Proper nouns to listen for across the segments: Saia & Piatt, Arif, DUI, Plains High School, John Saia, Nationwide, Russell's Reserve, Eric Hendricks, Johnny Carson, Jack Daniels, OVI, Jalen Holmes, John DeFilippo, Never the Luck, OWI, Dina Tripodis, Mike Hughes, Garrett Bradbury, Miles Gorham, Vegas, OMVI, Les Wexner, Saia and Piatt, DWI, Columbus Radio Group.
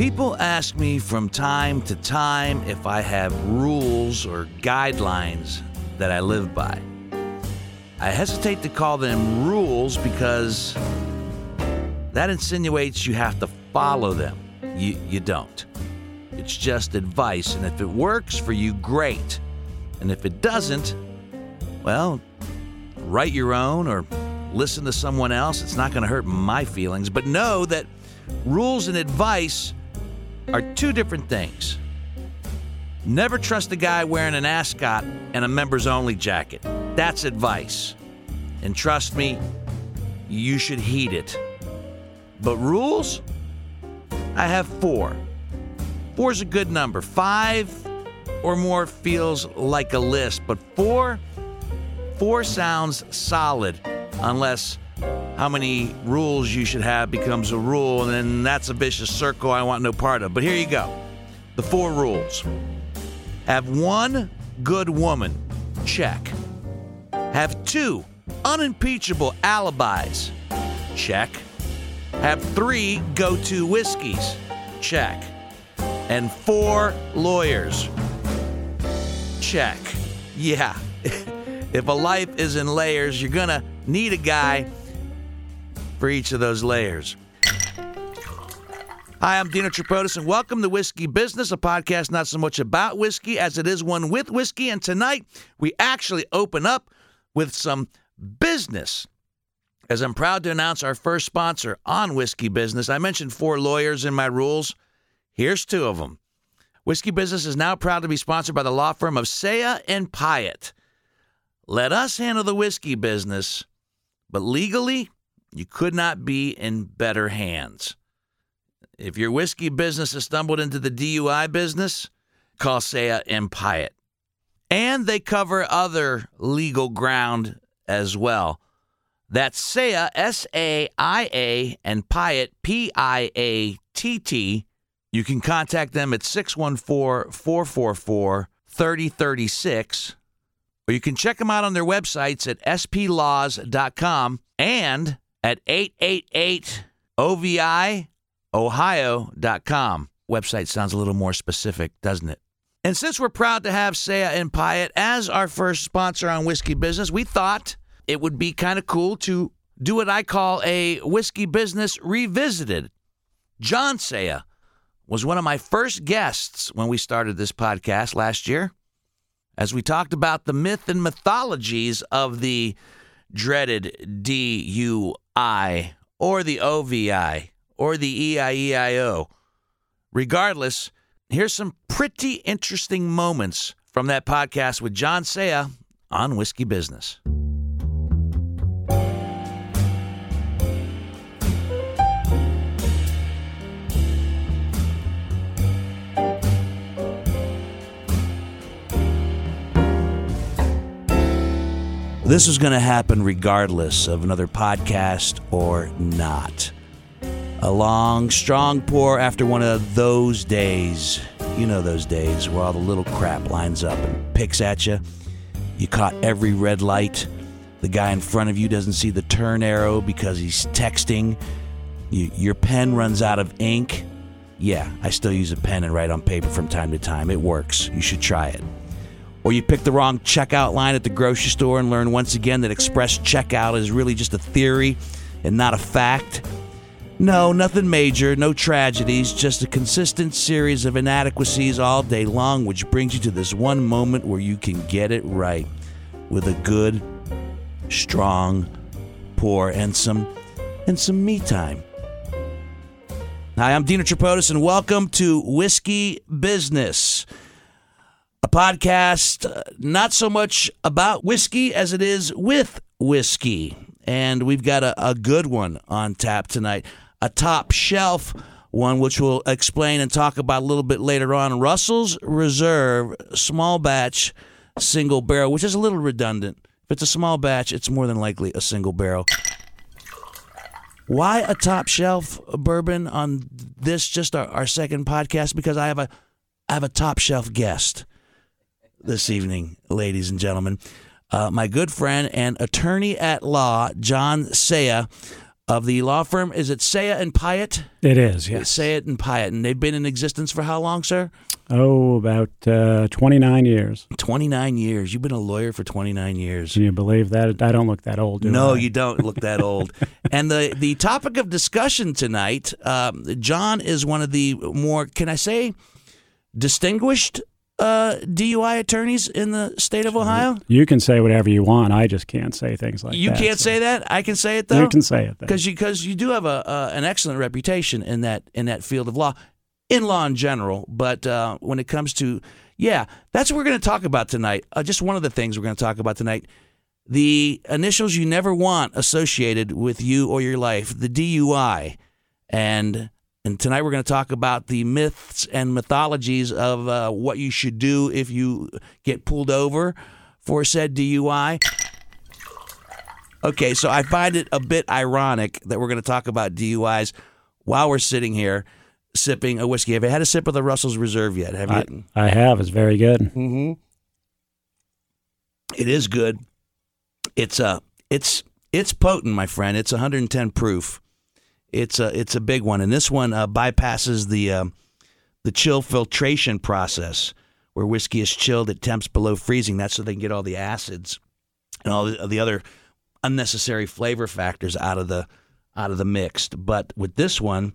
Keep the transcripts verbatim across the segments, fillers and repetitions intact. People ask me from time to time if I have rules or guidelines that I live by. I hesitate to call them rules because that insinuates you have to follow them. You, you don't. It's just advice, and if it works for you, great. And if it doesn't, well, write your own or listen to someone else. It's not going to hurt my feelings, but know that rules and advice are two different things. Never trust a guy wearing an ascot and a members-only jacket. That's advice. And trust me, you should heed it. But rules? I have four. Four's a good number. Five or more feels like a list, but four, four sounds solid, unless how many rules you should have becomes a rule, and then that's a vicious circle I want no part of. But here you go. The four rules. Have one good woman. Check. Have two unimpeachable alibis. Check. Have three go-to whiskeys. Check. And four lawyers. Check. Yeah. If a life is in layers, you're gonna need a guy for each of those layers. Hi, I'm Dina Tripodis, and welcome to Whiskey Business, a podcast not so much about whiskey as it is one with whiskey. And tonight, we actually open up with some business, as I'm proud to announce our first sponsor on Whiskey Business. I mentioned four lawyers in my rules. Here's two of them. Whiskey Business is now proud to be sponsored by the law firm of Saia and Piatt. Let us handle the whiskey business, but legally, you could not be in better hands. If your whiskey business has stumbled into the D U I business, call Saia and Piatt. And they cover other legal ground as well. That's Saia, S A I A, and Piatt, P I A T T. You can contact them at six one four, four four four, three zero three six, or you can check them out on their websites at s p laws dot com and at eight eight eight O V I Ohio dot com. Website sounds a little more specific, doesn't it? And since we're proud to have Saia and Piatt as our first sponsor on Whiskey Business, we thought it would be kind of cool to do what I call a Whiskey Business Revisited. John Saia was one of my first guests when we started this podcast last year, as we talked about the myth and mythologies of the dreaded D U I, or the O V I, or the E I E I O. Regardless, here's some pretty interesting moments from that podcast with John Saia on Whiskey Business. This is going to happen regardless of another podcast or not. A long, strong pour after one of those days. You know those days where all the little crap lines up and picks at you. You caught every red light. The guy in front of you doesn't see the turn arrow because he's texting. You, your pen runs out of ink. Yeah, I still use a pen and write on paper from time to time. It works. You should try it. Or you pick the wrong checkout line at the grocery store and learn once again that express checkout is really just a theory and not a fact. No, nothing major, no tragedies, just a consistent series of inadequacies all day long, which brings you to this one moment where you can get it right with a good, strong pour and some and some me time. Hi, I'm Dina Tripodis, and welcome to Whiskey Business. A podcast uh, not so much about whiskey as it is with whiskey. And we've got a, a good one on tap tonight, a top shelf one, which we'll explain and talk about a little bit later on. Russell's Reserve small batch single barrel, which is a little redundant. If it's a small batch, it's more than likely a single barrel. Why a top shelf bourbon on this, just our, our second podcast? Because I have a I have a top shelf guest this evening, ladies and gentlemen. Uh, my good friend and attorney at law, John Saia, of the law firm. Is it Saia and Piatt? It is, yes. Saia and Piatt. And they've been in existence for how long, sir? Oh, about uh, twenty-nine years. twenty-nine years. You've been a lawyer for twenty-nine years. Can you believe that? I don't look that old, do No, I? You don't look that old. And the, the topic of discussion tonight, um, John is one of the more, can I say, distinguished Uh, D U I attorneys in the state of Ohio? You can say whatever you want. I just can't say things like you that. You can't so. say that? I can say it, though? You can say it, though. Because you do have a uh, an excellent reputation in that in that field of law, in law in general. But uh, when it comes to, yeah, that's what we're going to talk about tonight. Uh, just one of the things we're going to talk about tonight. The initials you never want associated with you or your life, the D U I. And... And tonight we're going to talk about the myths and mythologies of uh, what you should do if you get pulled over for said D U I. Okay, so I find it a bit ironic that we're going to talk about D U Is while we're sitting here sipping a whiskey. Have you had a sip of the Russell's Reserve yet? Have I, you? I have. It's very good. Mm-hmm. It is good. It's uh, it's it's potent, my friend. It's one hundred ten proof. It's a it's a big one, and this one uh, bypasses the um, the chill filtration process, where whiskey is chilled at temps below freezing. That's so they can get all the acids and all the, the other unnecessary flavor factors out of the out of the mixed. But with this one,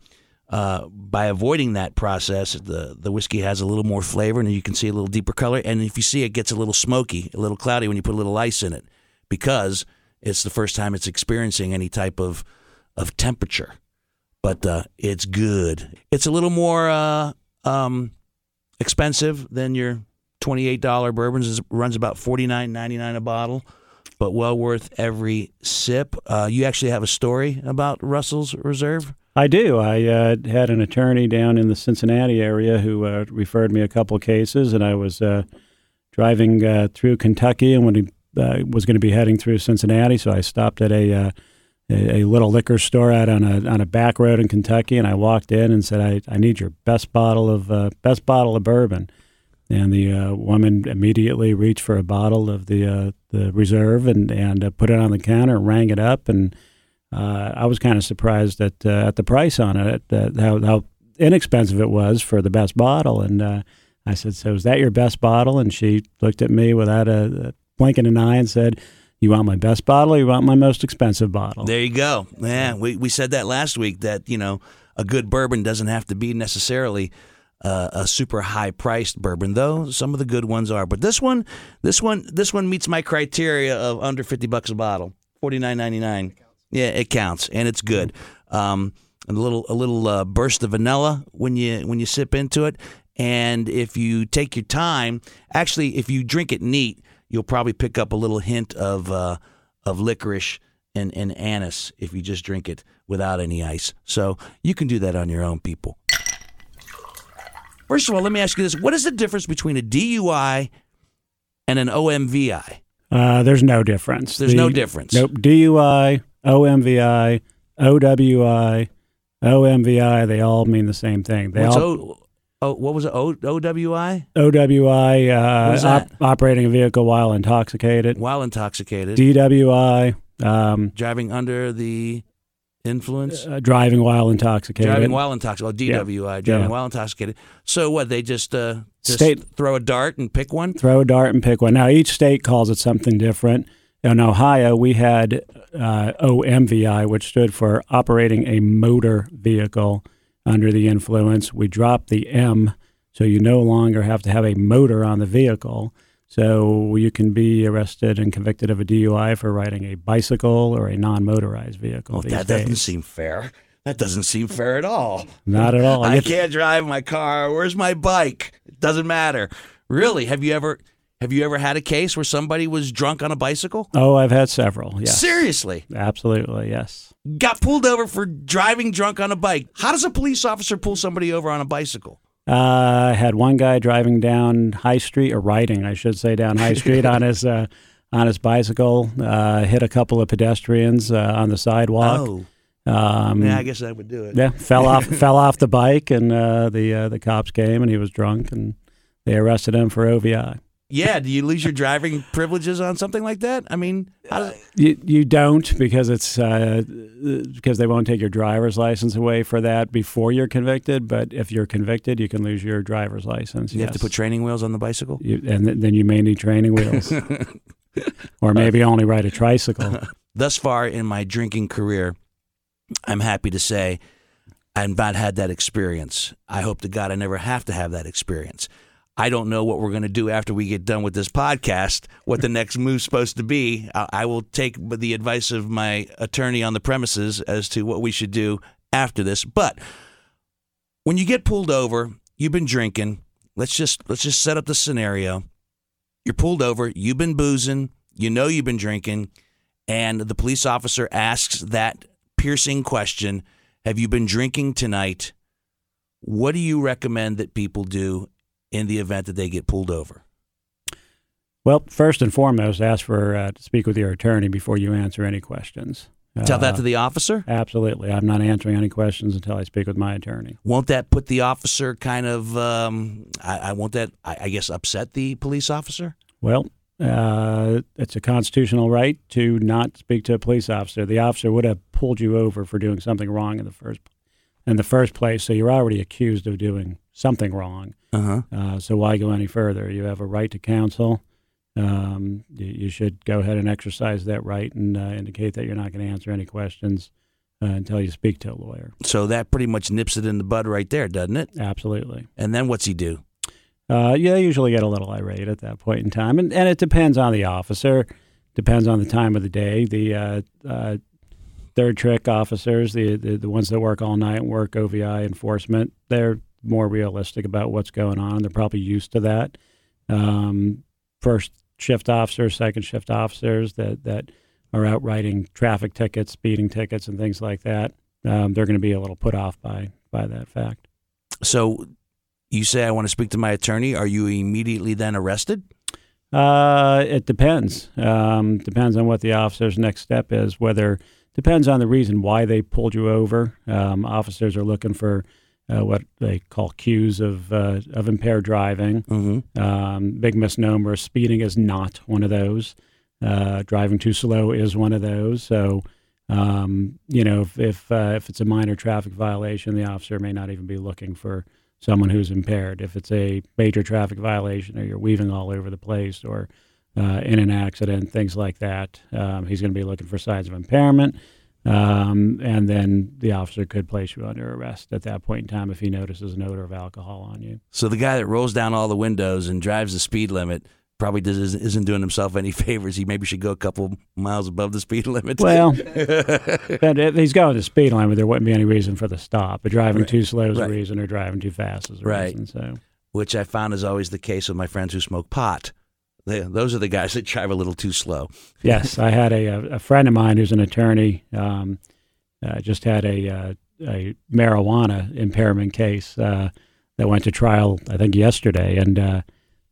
uh, by avoiding that process, the the whiskey has a little more flavor, and you can see a little deeper color. And if you see, it gets a little smoky, a little cloudy when you put a little ice in it, because it's the first time it's experiencing any type of of temperature. But uh, it's good. It's a little more uh, um, expensive than your twenty-eight dollar bourbons. It runs about forty-nine ninety-nine a bottle, but well worth every sip. Uh, you actually have a story about Russell's Reserve? I do. I uh, had an attorney down in the Cincinnati area who uh, referred me a couple of cases, and I was uh, driving uh, through Kentucky and when he, uh, was going to be heading through Cincinnati, so I stopped at a... Uh, A, a little liquor store out on a on a back road in Kentucky, and I walked in and said, "I, I need your best bottle of uh, best bottle of bourbon," and the uh, woman immediately reached for a bottle of the uh, the Reserve and and uh, put it on the counter, rang it up, and uh, I was kind of surprised at uh, at the price on it, at, uh, how how inexpensive it was for the best bottle, and uh, I said, "So is that your best bottle?" And she looked at me without a, a blinking an eye and said, "You want my best bottle or you want my most expensive bottle?" There you go. Yeah, we, we said that last week that, you know, a good bourbon doesn't have to be necessarily uh, a super high-priced bourbon, though some of the good ones are. But this one, this one, this one meets my criteria of under fifty bucks a bottle, forty-nine ninety-nine. Yeah, it counts, and it's good. Um, a little a little uh, burst of vanilla when you when you sip into it, and if you take your time, actually, if you drink it neat, you'll probably pick up a little hint of uh, of licorice and, and anise if you just drink it without any ice. So you can do that on your own, people. First of all, let me ask you this. What is the difference between a D U I and an O M V I? Uh, there's no difference. There's the, no difference. Nope. D U I, O M V I, O W I, O M V I, they all mean the same thing. They What's all... O- Oh, what was it? O- OWI? O W I, uh, op- operating a vehicle while intoxicated. While intoxicated. D W I. Um, driving under the influence? Uh, driving while intoxicated. Driving while intoxicated. Oh, D W I, yeah. driving yeah. while intoxicated. So what, they just, uh, just state, throw a dart and pick one? Throw a dart and pick one. Now, each state calls it something different. In Ohio, we had uh, O M V I, which stood for operating a motor vehicle under the influence. We dropped the M, so you no longer have to have a motor on the vehicle. So you can be arrested and convicted of a D U I for riding a bicycle or a non-motorized vehicle. Oh, that days. doesn't seem fair. That doesn't seem fair at all. Not at all. I it's... can't drive my car. Where's my bike? It doesn't matter. Really, have you ever have you ever had a case where somebody was drunk on a bicycle? Oh, I've had several, yes. Seriously? Absolutely, yes. Got pulled over for driving drunk on a bike. How does a police officer pull somebody over on a bicycle? Uh, I had one guy driving down High Street, or riding, I should say, down High Street on his uh, on his bicycle. Uh, hit a couple of pedestrians uh, on the sidewalk. Oh, um, yeah, I guess that would do it. Yeah, fell off fell off the bike, and uh, the uh, the cops came, and he was drunk, and they arrested him for O V I. Yeah, do you lose your driving privileges on something like that? I mean, how does... you you don't because it's uh, because they won't take your driver's license away for that before you're convicted. But if you're convicted, you can lose your driver's license. You yes. have to put training wheels on the bicycle, you, and th- then you may need training wheels, or maybe only ride a tricycle. Thus far in my drinking career, I'm happy to say I've not had that experience. I hope to God I never have to have that experience. I don't know what we're going to do after we get done with this podcast, what the next move's supposed to be. I will take the advice of my attorney on the premises as to what we should do after this. But when you get pulled over, you've been drinking. Let's just let's just set up the scenario. You're pulled over. You've been boozing. You know you've been drinking. And the police officer asks that piercing question, have you been drinking tonight? What do you recommend that people do in the event that they get pulled over? Well, first and foremost, ask for uh, to speak with your attorney before you answer any questions. Tell uh, that to the officer? Absolutely. I'm not answering any questions until I speak with my attorney. Won't that put the officer kind of, um, I, I won't that, I, I guess, upset the police officer? Well, uh, it's a constitutional right to not speak to a police officer. The officer would have pulled you over for doing something wrong in the first in the first place, so you're already accused of doing something wrong. Uh-huh. Uh, so why go any further? You have a right to counsel. Um, you, you should go ahead and exercise that right and uh, indicate that you're not going to answer any questions uh, until you speak to a lawyer. So that pretty much nips it in the bud right there, doesn't it? Absolutely. And then what's he do? Uh, yeah, I usually get a little irate at that point in time. And, and it depends on the officer, depends on the time of the day. The uh, uh, third trick officers, the, the, the ones that work all night and work O V I enforcement, they're more realistic about what's going on. They're probably used to that. Um, first shift officers, second shift officers that, that are out writing traffic tickets, speeding tickets, and things like that, um, they're going to be a little put off by, by that fact. So you say, I want to speak to my attorney. Are you immediately then arrested? Uh, it depends. Um, depends on what the officer's next step is, whether depends on the reason why they pulled you over. Um, officers are looking for Uh, what they call cues of uh, of impaired driving. Mm-hmm. Um, big misnomer. Speeding is not one of those. Uh, driving too slow is one of those. So, um, you know, if if, uh, if it's a minor traffic violation, the officer may not even be looking for someone who's impaired. If it's a major traffic violation or you're weaving all over the place or uh, in an accident, things like that, um, he's going to be looking for signs of impairment. Um, and then the officer could place you under arrest at that point in time if he notices an odor of alcohol on you. So the guy that rolls down all the windows and drives the speed limit probably does, isn't doing himself any favors. He maybe should go a couple miles above the speed limit. Well, if he's going to the speed limit, there wouldn't be any reason for the stop. But driving right. too slow is right. a reason, or driving too fast is a right. reason. So, which I found is always the case with my friends who smoke pot. They, those are the guys that drive a little too slow. Yes, I had a, a friend of mine who's an attorney, um, uh, just had a, uh, a marijuana impairment case uh, that went to trial, I think, yesterday. And uh,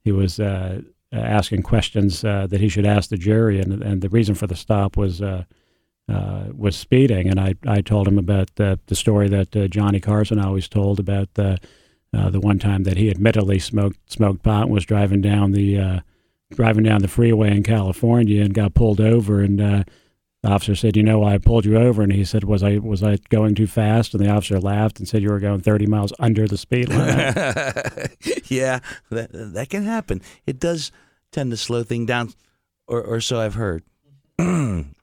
he was uh, asking questions uh, that he should ask the jury. And, and the reason for the stop was uh, uh, was speeding. And I, I told him about the, the story that uh, Johnny Carson always told about the uh, the one time that he admittedly smoked, smoked pot and was driving down the... Uh, driving down the freeway in California and got pulled over, and uh, the officer said, you know, I pulled you over, and he said, was I was I going too fast? And the officer laughed and said, you were going thirty miles under the speed limit. Yeah, that, that can happen. It does tend to slow things down, or, or so I've heard. All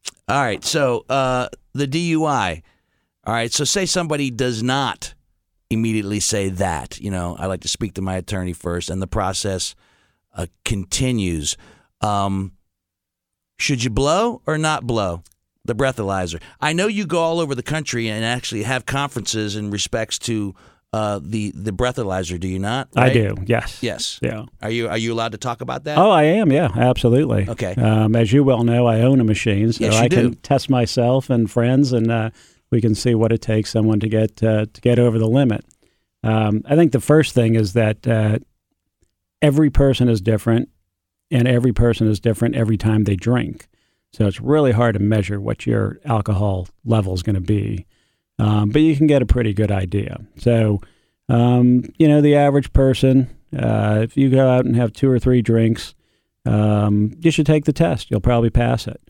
right, so uh, the D U I. All right, so say somebody does not immediately say that. You know, I like to speak to my attorney first, and the process Uh, continues. Um, should you blow or not blow the breathalyzer? I know you go all over the country and actually have conferences in respects to uh, the the breathalyzer. Do you not? Right? I do. Yes. Yes. Yeah. Are you Are you allowed to talk about that? Oh, I am. Yeah, absolutely. Okay. Um, as you well know, I own a machine, so yes, I do. can test myself and friends, and uh, we can see what it takes someone to get uh, to get over the limit. Um, I think the first thing is that. Uh, Every person is different, and every person is different every time they drink. So it's really hard to measure what your alcohol level is going to be, um, but you can get a pretty good idea. So, um, you know, the average person, uh, if you go out and have two or three drinks, um, you should take the test. You'll probably pass it.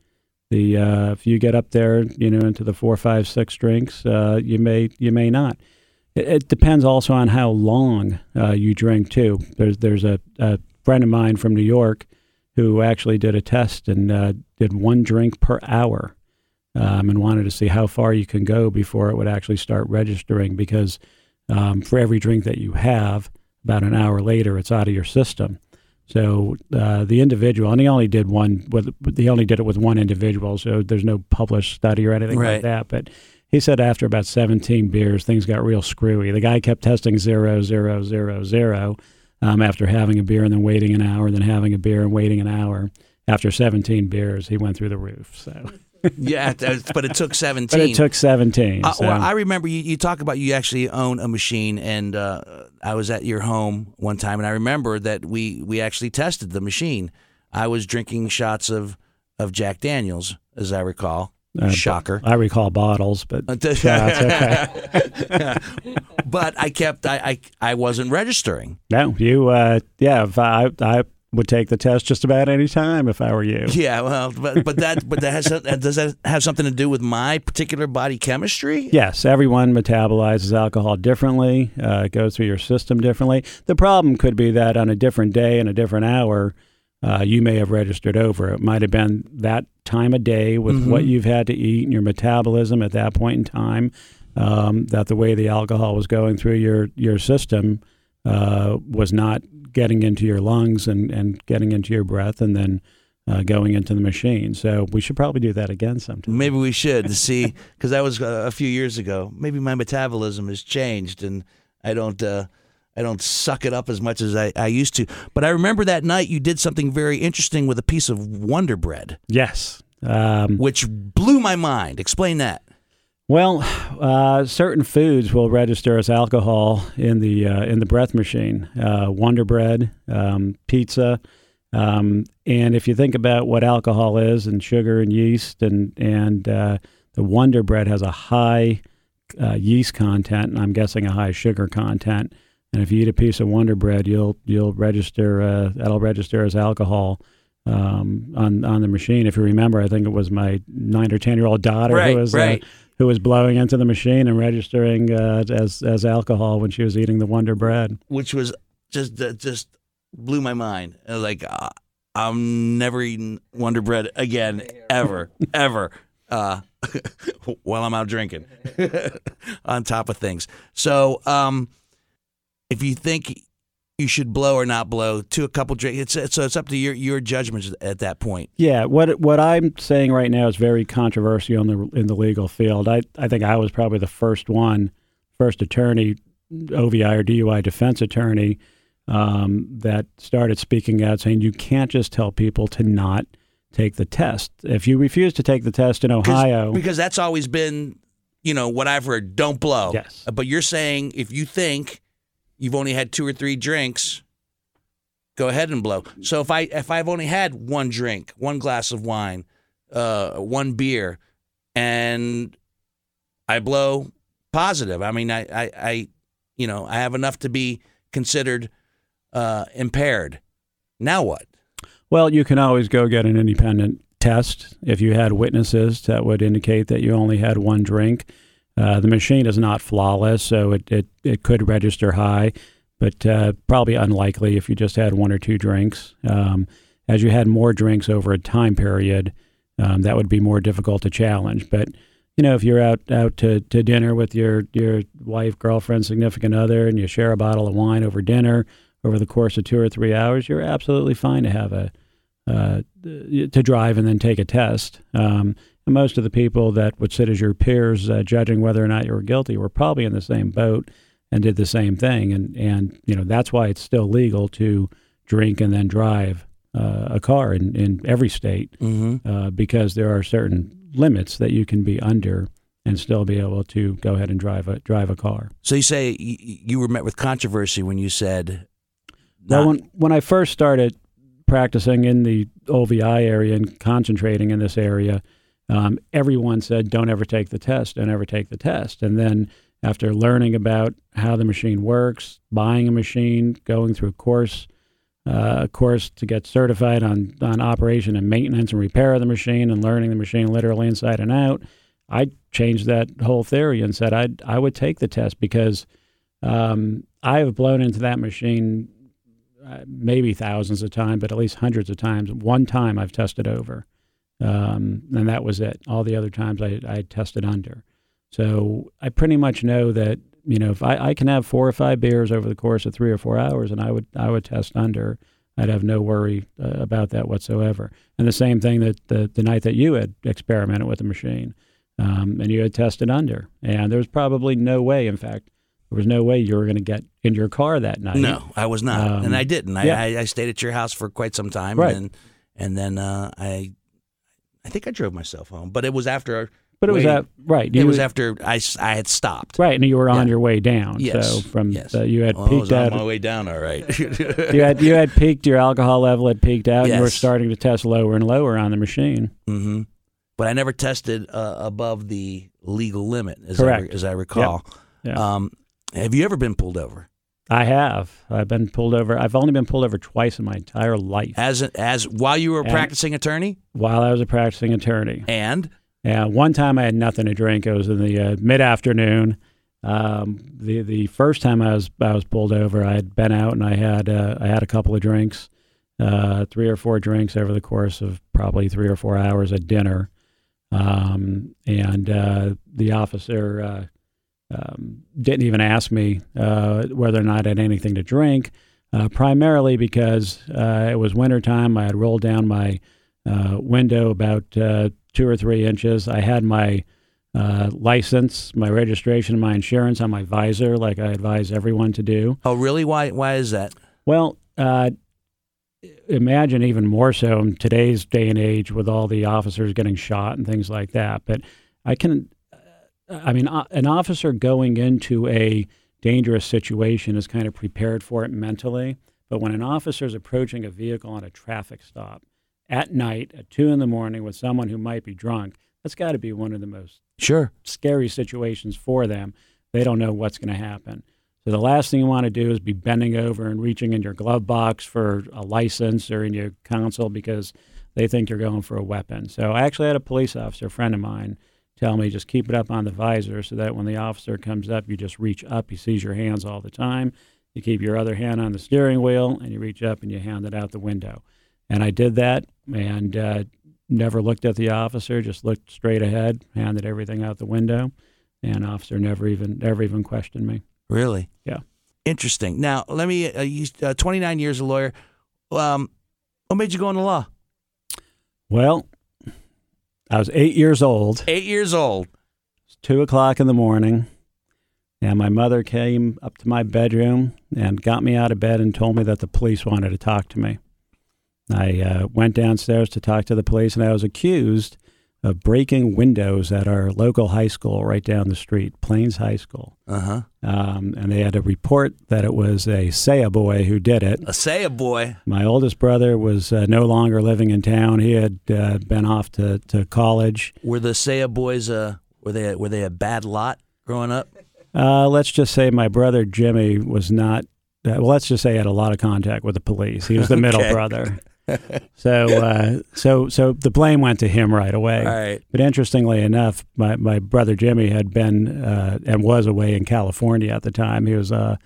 The uh, if you get up there, you know, into the four, five, six drinks, uh, you may you may not. It, it depends also on how long uh, you drink too. There's there's a, a friend of mine from New York who actually did a test and uh, did one drink per hour, um, and wanted to see how far you can go before it would actually start registering, because um, for every drink that you have, about an hour later, it's out of your system. So uh, the individual, and he only did one. With, he only did it with one individual, so there's no published study or anything right. like that. But he said after about seventeen beers, things got real screwy. The guy kept testing zero, zero, zero, zero um, after having a beer and then waiting an hour, and then having a beer and waiting an hour. After seventeen beers, he went through the roof. So. Yeah, but it took seventeen. But it took seventeen. Uh, so. Well, I remember you, you talk about you actually own a machine, and uh, I was at your home one time, and I remember that we, we actually tested the machine. I was drinking shots of, of Jack Daniels, as I recall. Uh, Shocker. I recall bottles, but yeah, it's okay. But I kept, I, I, I wasn't registering. No, you, uh, yeah, if I... I would take the test just about any time if I were you. Yeah, well, but, but that but that has does that have something to do with my particular body chemistry? Yes, everyone metabolizes alcohol differently. Uh, it goes through your system differently. The problem could be that on a different day and a different hour, uh, you may have registered over. It might have been that time of day with mm-hmm. what you've had to eat and your metabolism at that point in time, um, that the way the alcohol was going through your, your system uh, was not getting into your lungs and, and getting into your breath and then uh, going into the machine. So we should probably do that again sometime. Maybe we should to see, because that was uh, a few years ago. Maybe my metabolism has changed and I don't uh, I don't suck it up as much as I, I used to. But I remember that night you did something very interesting with a piece of Wonder Bread. Yes. Um, which blew my mind. Explain that. Well, uh, certain foods will register as alcohol in the uh, in the breath machine. Uh, Wonder Bread, um, pizza, um, and if you think about what alcohol is, and sugar and yeast, and and uh, the Wonder Bread has a high uh, yeast content, and I'm guessing a high sugar content. And if you eat a piece of Wonder Bread, you'll you'll register uh, that'll register as alcohol. Um, on on the machine. If you remember, I think it was my nine or ten year old daughter right, who was right. uh, who was blowing into the machine and registering uh, as as alcohol when she was eating the Wonder Bread, which was just uh, just blew my mind. Like uh, I'm never eating Wonder Bread again, ever, ever. Uh, while I'm out drinking, on top of things. So um, if you think you should blow or not blow to a couple drinks. It's, so it's up to your, your judgment at that point. Yeah, what what I'm saying right now is very controversial in the in the legal field. I, I think I was probably the first one, first attorney, O V I or D U I defense attorney, um, that started speaking out saying you can't just tell people to not take the test. If you refuse to take the test in Ohio... Because that's always been, you know, what I've heard, don't blow. Yes. But you're saying if you think... You've only had two or three drinks. Go ahead and blow. So if I if I've only had one drink, one glass of wine, uh, one beer, and I blow positive, I mean I, I, I you know I have enough to be considered uh, impaired. Now what? Well, you can always go get an independent test if you had witnesses that would indicate that you only had one drink. Uh, the machine is not flawless, so it, it, it could register high, but uh, probably unlikely if you just had one or two drinks. Um, as you had more drinks over a time period, um, that would be more difficult to challenge. But, you know, if you're out, out to, to dinner with your, your wife, girlfriend, significant other, and you share a bottle of wine over dinner over the course of two or three hours, you're absolutely fine to have a uh, to drive and then take a test. Um Most of the people that would sit as your peers uh, judging whether or not you were guilty were probably in the same boat and did the same thing. And, and you know, that's why it's still legal to drink and then drive uh, a car in, in every state mm-hmm. uh, because there are certain limits that you can be under and still be able to go ahead and drive a, drive a car. So you say you were met with controversy when you said... Well, when, when I first started practicing in the O V I area and concentrating in this area... Um, everyone said, don't ever take the test, don't ever take the test. And then after learning about how the machine works, buying a machine, going through a course uh, course to get certified on, on operation and maintenance and repair of the machine and learning the machine literally inside and out. I changed that whole theory and said I'd, I would take the test because um, I have blown into that machine uh, maybe thousands of times, but at least hundreds of times. One time I've tested over, um, and that was it. All the other times I, I tested under. So I pretty much know that, you know, if I, I can have four or five beers over the course of three or four hours, and I would I would test under. I'd have no worry uh, about that whatsoever. And the same thing that the, the night that you had experimented with the machine. Um, and you had tested under, and there was probably no way. In fact, there was no way you were going to get in your car that night. No, I was not, um, and I didn't. I, yeah. I, I stayed at your house for quite some time, right. and and then uh, I, I think I drove myself home, but it was after. But it waiting. was at, right. You, it was after I, I had stopped. Right, and you were on yeah. your way down. Yes. So from yes. Uh, you had well, peaked I was out. On my way down, all right. you had you had peaked. Your alcohol level had peaked out. Yes. And you were starting to test lower and lower on the machine. Mm-hmm. But I never tested uh, above the legal limit, as, I, as I recall. Yep. Yep. Um, have you ever been pulled over? I have. I've been pulled over. I've only been pulled over twice in my entire life. As a, as while you were a practicing attorney? While I was a practicing attorney. And? Yeah. One time I had nothing to drink. It was in the uh, mid-afternoon. Um, the the first time I was I was pulled over, I had been out and I had uh, I had a couple of drinks, uh, three or four drinks over the course of probably three or four hours at dinner. Um, and, uh, the officer, uh, um, didn't even ask me, uh, whether or not I had anything to drink, uh, primarily because, uh, it was wintertime. I had rolled down my, uh, window about, uh, two or three inches. I had my, uh, license, my registration, my insurance on my visor, like I advise everyone to do. Oh, really? Why, why is that? Well, uh, imagine even more so in today's day and age with all the officers getting shot and things like that. But I can, I mean, an officer going into a dangerous situation is kind of prepared for it mentally. But when an officer is approaching a vehicle on a traffic stop at night at two in the morning with someone who might be drunk, that's got to be one of the most sure scary situations for them. They don't know what's going to happen. So the last thing you want to do is be bending over and reaching in your glove box for a license or in your console because they think you're going for a weapon. So I actually had a police officer, a friend of mine, tell me just keep it up on the visor so that when the officer comes up, you just reach up. He sees your hands all the time. You keep your other hand on the steering wheel, and you reach up and you hand it out the window. And I did that and uh, never looked at the officer, just looked straight ahead, handed everything out the window, and officer never even never even questioned me. Really? Yeah. Interesting. Now, let me uh, use uh, twenty-nine years a lawyer. Um, what made you go into law? Well, I was eight years old. Eight years old. It's two o'clock in the morning, and my mother came up to my bedroom and got me out of bed and told me that the police wanted to talk to me. I uh, went downstairs to talk to the police, and I was accused of breaking windows at our local high school right down the street, Plains High School. Uh-huh. Um, and they had a report that it was a Saia boy who did it. A Saia boy. My oldest brother was uh, no longer living in town. He had uh, been off to, to college. Were the Saia boys, uh, were they, were they a bad lot growing up? Uh, let's just say my brother Jimmy was not, uh, well, let's just say he had a lot of contact with the police. He was the okay. middle brother. So, uh, so, so the blame went to him right away. All right. But interestingly enough, my, my brother Jimmy had been uh, and was away in California at the time. He was uh,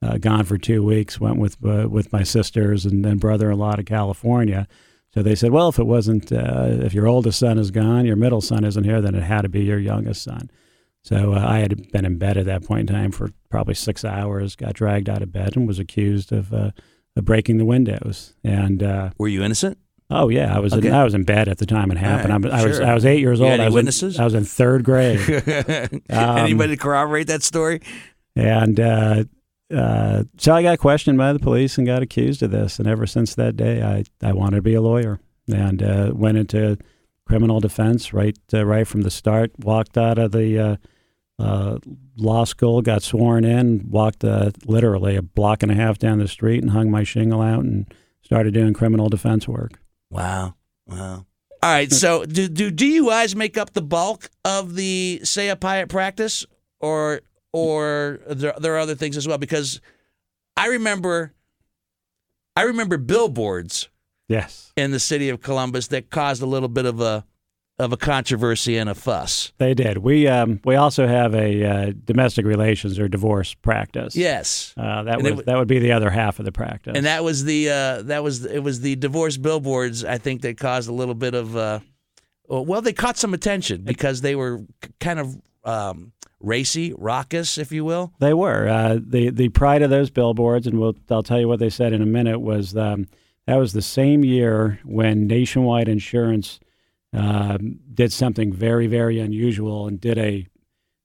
uh, gone for two weeks. Went with uh, with my sisters and, and brother-in-law to California. So they said, well, if it wasn't, uh, if your oldest son is gone, your middle son isn't here, then it had to be your youngest son. So uh, I had been in bed at that point in time for probably six hours. Got dragged out of bed and was accused of. Uh, breaking the windows. And uh, were you innocent? Oh yeah, I was. Okay. In, I was in bed at the time it happened. Right, I, I sure. was. I was eight years old. Any I was witnesses? In, I was in third grade. um, Anybody to corroborate that story? And uh, uh, so I got questioned by the police and got accused of this. And ever since that day, I, I wanted to be a lawyer and uh, went into criminal defense right uh, right from the start. Walked out of the. Uh, Uh, law school, got sworn in, walked uh, literally a block and a half down the street and hung my shingle out and started doing criminal defense work. Wow. Wow. All right. So do, do D U Is make up the bulk of the Saia Piatt practice or or there, there are other things as well? Because I remember I remember billboards yes. in the city of Columbus that caused a little bit of a of a controversy and a fuss. They did. We um, we also have a uh, domestic relations or divorce practice. Yes, uh, that and was w- that would be the other half of the practice. And that was the uh, that was it was the divorce billboards. I think that caused a little bit of uh, well, they caught some attention because they were kind of um, racy, raucous, if you will. They were uh, the the pride of those billboards, and we'll I'll tell you what they said in a minute. Was um, that was the same year when Nationwide Insurance. Uh, did something very, very unusual and did a,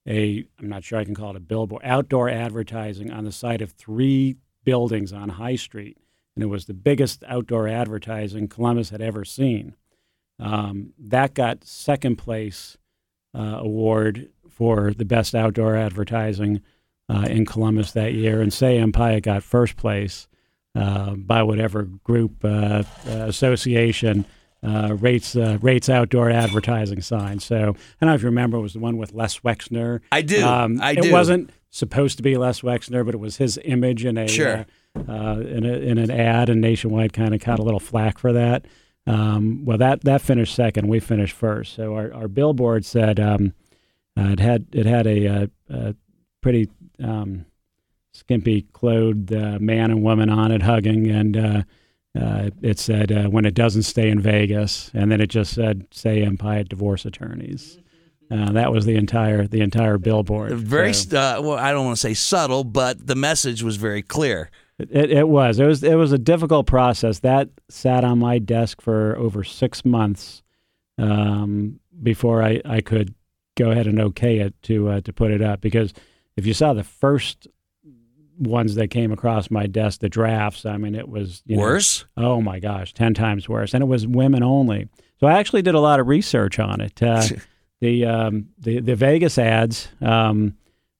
a, I'm not sure I can call it a billboard, outdoor advertising on the side of three buildings on High Street. And it was the biggest outdoor advertising Columbus had ever seen. Um, that got second place uh, award for the best outdoor advertising uh, in Columbus that year. And Saia and Piatt got first place uh, by whatever group uh, uh, association Uh, rates uh, rates outdoor advertising sign. So I don't know if you remember, it was the one with Les Wexner. I do. Um, I do. It wasn't supposed to be Les Wexner, but it was his image in a, sure. uh, uh, in, a in an ad, and Nationwide kind of caught a little flack for that. Um, well, that that finished second. We finished first. So our, our billboard said um, uh, it had it had a, a, a pretty um, skimpy clothed uh, man and woman on it hugging and. Uh, Uh, it said, uh, when it doesn't stay in Vegas, and then it just said, Saia and Piatt divorce attorneys. Uh, that was the entire the entire billboard. Very, so, uh, well, I don't want to say subtle, but the message was very clear. It, it was. It was It was a difficult process. That sat on my desk for over six months um, before I, I could go ahead and okay it to uh, to put it up. Because if you saw the first ones that came across my desk, the drafts, I mean, it was... You know, worse? Oh, my gosh, ten times worse. And it was women only. So I actually did a lot of research on it. Uh, the, um, the the Vegas ads um,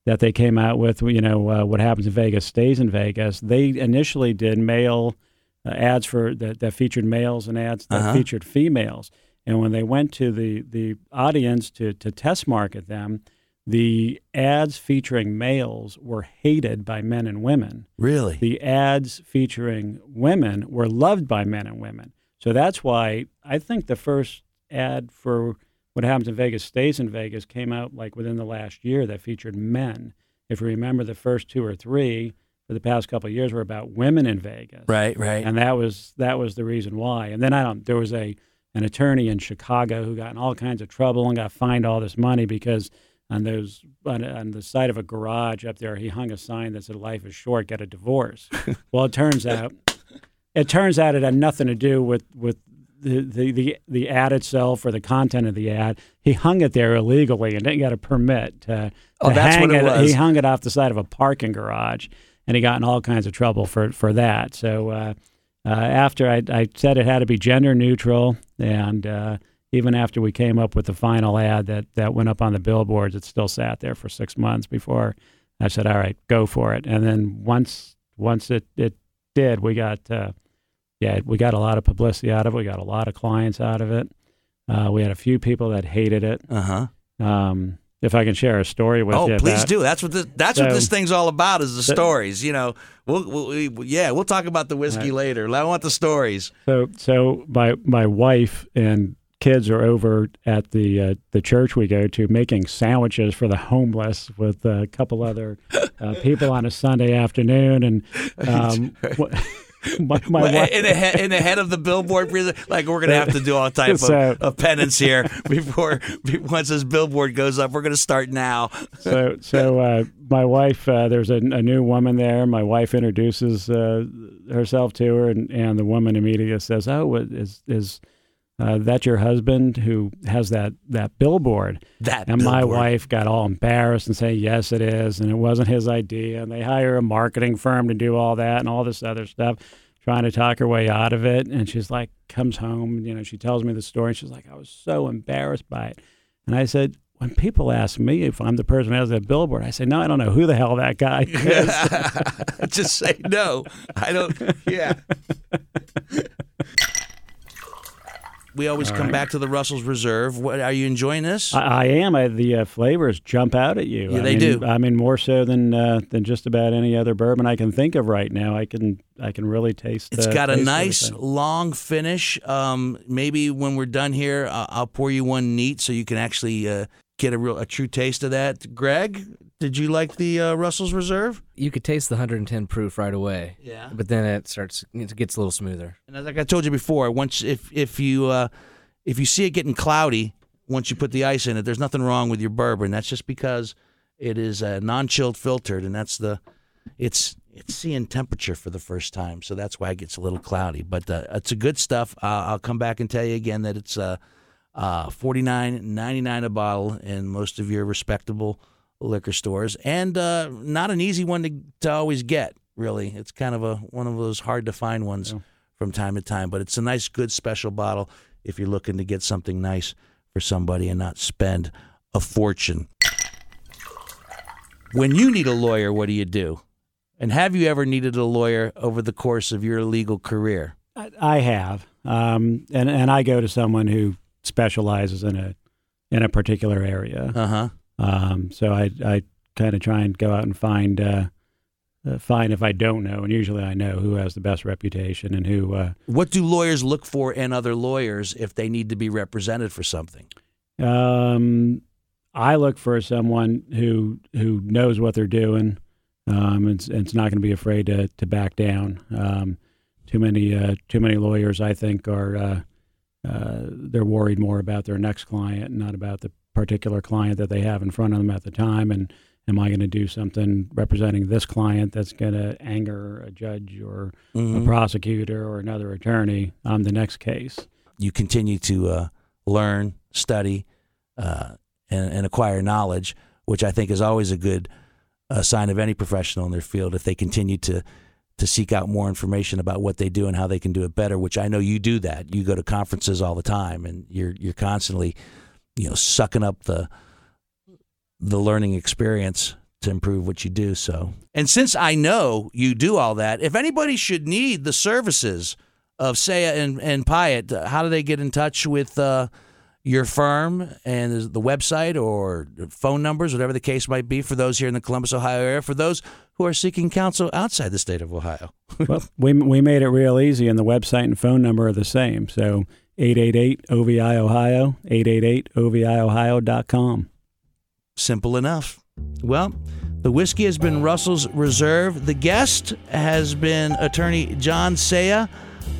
that they came out with, you know, uh, what happens in Vegas stays in Vegas, they initially did male uh, ads for that, that featured males and ads that uh-huh. featured females. And when they went to the, the audience to, to test market them, the ads featuring males were hated by men and women. Really? The ads featuring women were loved by men and women. So that's why I think the first ad for What Happens in Vegas Stays in Vegas came out like within the last year that featured men. If you remember, the first two or three for the past couple of years were about women in Vegas. Right, right. And that was that was the reason why. And then I don't. There was a an attorney in Chicago who got in all kinds of trouble and got fined all this money because On those on, on the side of a garage up there, he hung a sign that said, "Life is short, get a divorce." Well, it turns out, it turns out it had nothing to do with with the, the, the, the ad itself or the content of the ad. He hung it there illegally and didn't get a permit to, oh, to that's hang what it, it was. He hung it off the side of a parking garage, and he got in all kinds of trouble for for that. So uh, uh, after I, I said it had to be gender neutral and. Uh, Even after we came up with the final ad that, that went up on the billboards, it still sat there for six months before I said, all right, go for it. And then once once it, it did, we got uh, yeah we got a lot of publicity out of it. We got a lot of clients out of it. Uh, we had a few people that hated it. Uh huh. Um, if I can share a story with oh, you. Oh, please about. do. That's what this, that's so, what this thing's all about is the so, stories. You know, we'll, we'll, we, yeah, we'll talk about the whiskey right. later. I want the stories. So so my my wife and kids are over at the uh, the church we go to making sandwiches for the homeless with a couple other uh, people on a Sunday afternoon, and um, my, my wife, in, the head, in the head of the billboard, like we're going to have to do all type so, of, of penance here before once this billboard goes up. We're going to start now. so, so uh, my wife, uh, there's a, a new woman there. My wife introduces uh, herself to her, and, and the woman immediately says, "Oh, is is." Uh, that's your husband who has that, that billboard. That and billboard. My wife got all embarrassed and said, yes, it is, and it wasn't his idea. And they hire a marketing firm to do all that and all this other stuff, trying to talk her way out of it. And she's like, comes home, you know, she tells me the story. And she's like, I was so embarrassed by it. And I said, when people ask me if I'm the person who has that billboard, I say, no, I don't know who the hell that guy is. Just say, no, I don't, yeah. We always All come right. back to the Russell's Reserve. What, are you enjoying this? I, I am. I, the uh, flavors jump out at you. Yeah, I they mean, do. I mean, more so than uh, than just about any other bourbon I can think of right now. I can I can really taste. It's uh, got taste a nice everything. long finish. Um, maybe when we're done here, uh, I'll pour you one neat so you can actually uh, get a real a true taste of that. Greg, did you like the uh, Russell's Reserve? You could taste the one hundred ten proof right away. Yeah. But then it starts, it gets a little smoother. And like I told you before, once if if you uh, if you see it getting cloudy, once you put the ice in it, there's nothing wrong with your bourbon. That's just because it is uh, non-chilled filtered, and that's the it's it's seeing temperature for the first time, so that's why it gets a little cloudy. But uh, it's a good stuff. Uh, I'll come back and tell you again that it's uh, uh, forty-nine ninety-nine a bottle in most of your respectable liquor stores, and uh, not an easy one to, to always get, really. It's kind of a one of those hard-to-find ones yeah. from time to time, but it's a nice, good, special bottle if you're looking to get something nice for somebody and not spend a fortune. When you need a lawyer, what do you do? And have you ever needed a lawyer over the course of your legal career? I, I have, um, and, and I go to someone who specializes in a in a particular area. Uh-huh. Um, so I, I kind of try and go out and find, uh, uh, find if I don't know. And usually I know who has the best reputation and who, uh, what do lawyers look for in other lawyers if they need to be represented for something? Um, I look for someone who, who knows what they're doing. Um, and, and it's not going to be afraid to, to back down. Um, too many, uh, too many lawyers, I think, are, uh, uh, they're worried more about their next client, not about the particular client that they have in front of them at the time, and am I going to do something representing this client that's going to anger a judge or mm-hmm. a prosecutor or another attorney on the next case? You continue to uh, learn, study, uh, and, and acquire knowledge, which I think is always a good uh, sign of any professional in their field if they continue to to seek out more information about what they do and how they can do it better, which I know you do that. You go to conferences all the time, and you're you're constantly you know, sucking up the the learning experience to improve what you do. So, and since I know you do all that, if anybody should need the services of Saia and, and Piatt, how do they get in touch with uh, your firm and the website or phone numbers, whatever the case might be, for those here in the Columbus, Ohio area, for those who are seeking counsel outside the state of Ohio? Well, we we made it real easy, and the website and phone number are the same. So eight eight eight O V I Ohio, eight eight eight O V I Ohio dot com. Simple enough. Well, the whiskey has been Russell's Reserve. The guest has been attorney John Saia.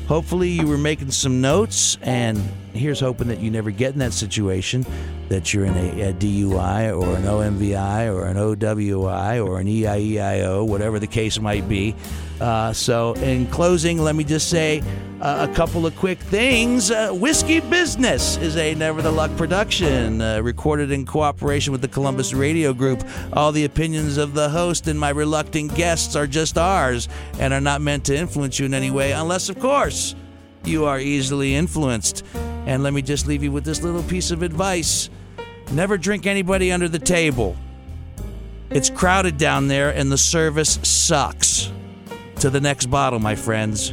Hopefully you were making some notes, and here's hoping that you never get in that situation, that you're in a, a D U I or an O M V I or an O W I or an E I E I O, whatever the case might be. Uh, so in closing, let me just say uh, a couple of quick things. Uh, Whiskey Business is a Never the Luck production, uh, recorded in cooperation with the Columbus Radio Group. All the opinions of the host and my reluctant guests are just ours and are not meant to influence you in any way, unless, of course, you are easily influenced. And let me just leave you with this little piece of advice. Never drink anybody under the table. It's crowded down there and the service sucks. To the next bottle, my friends.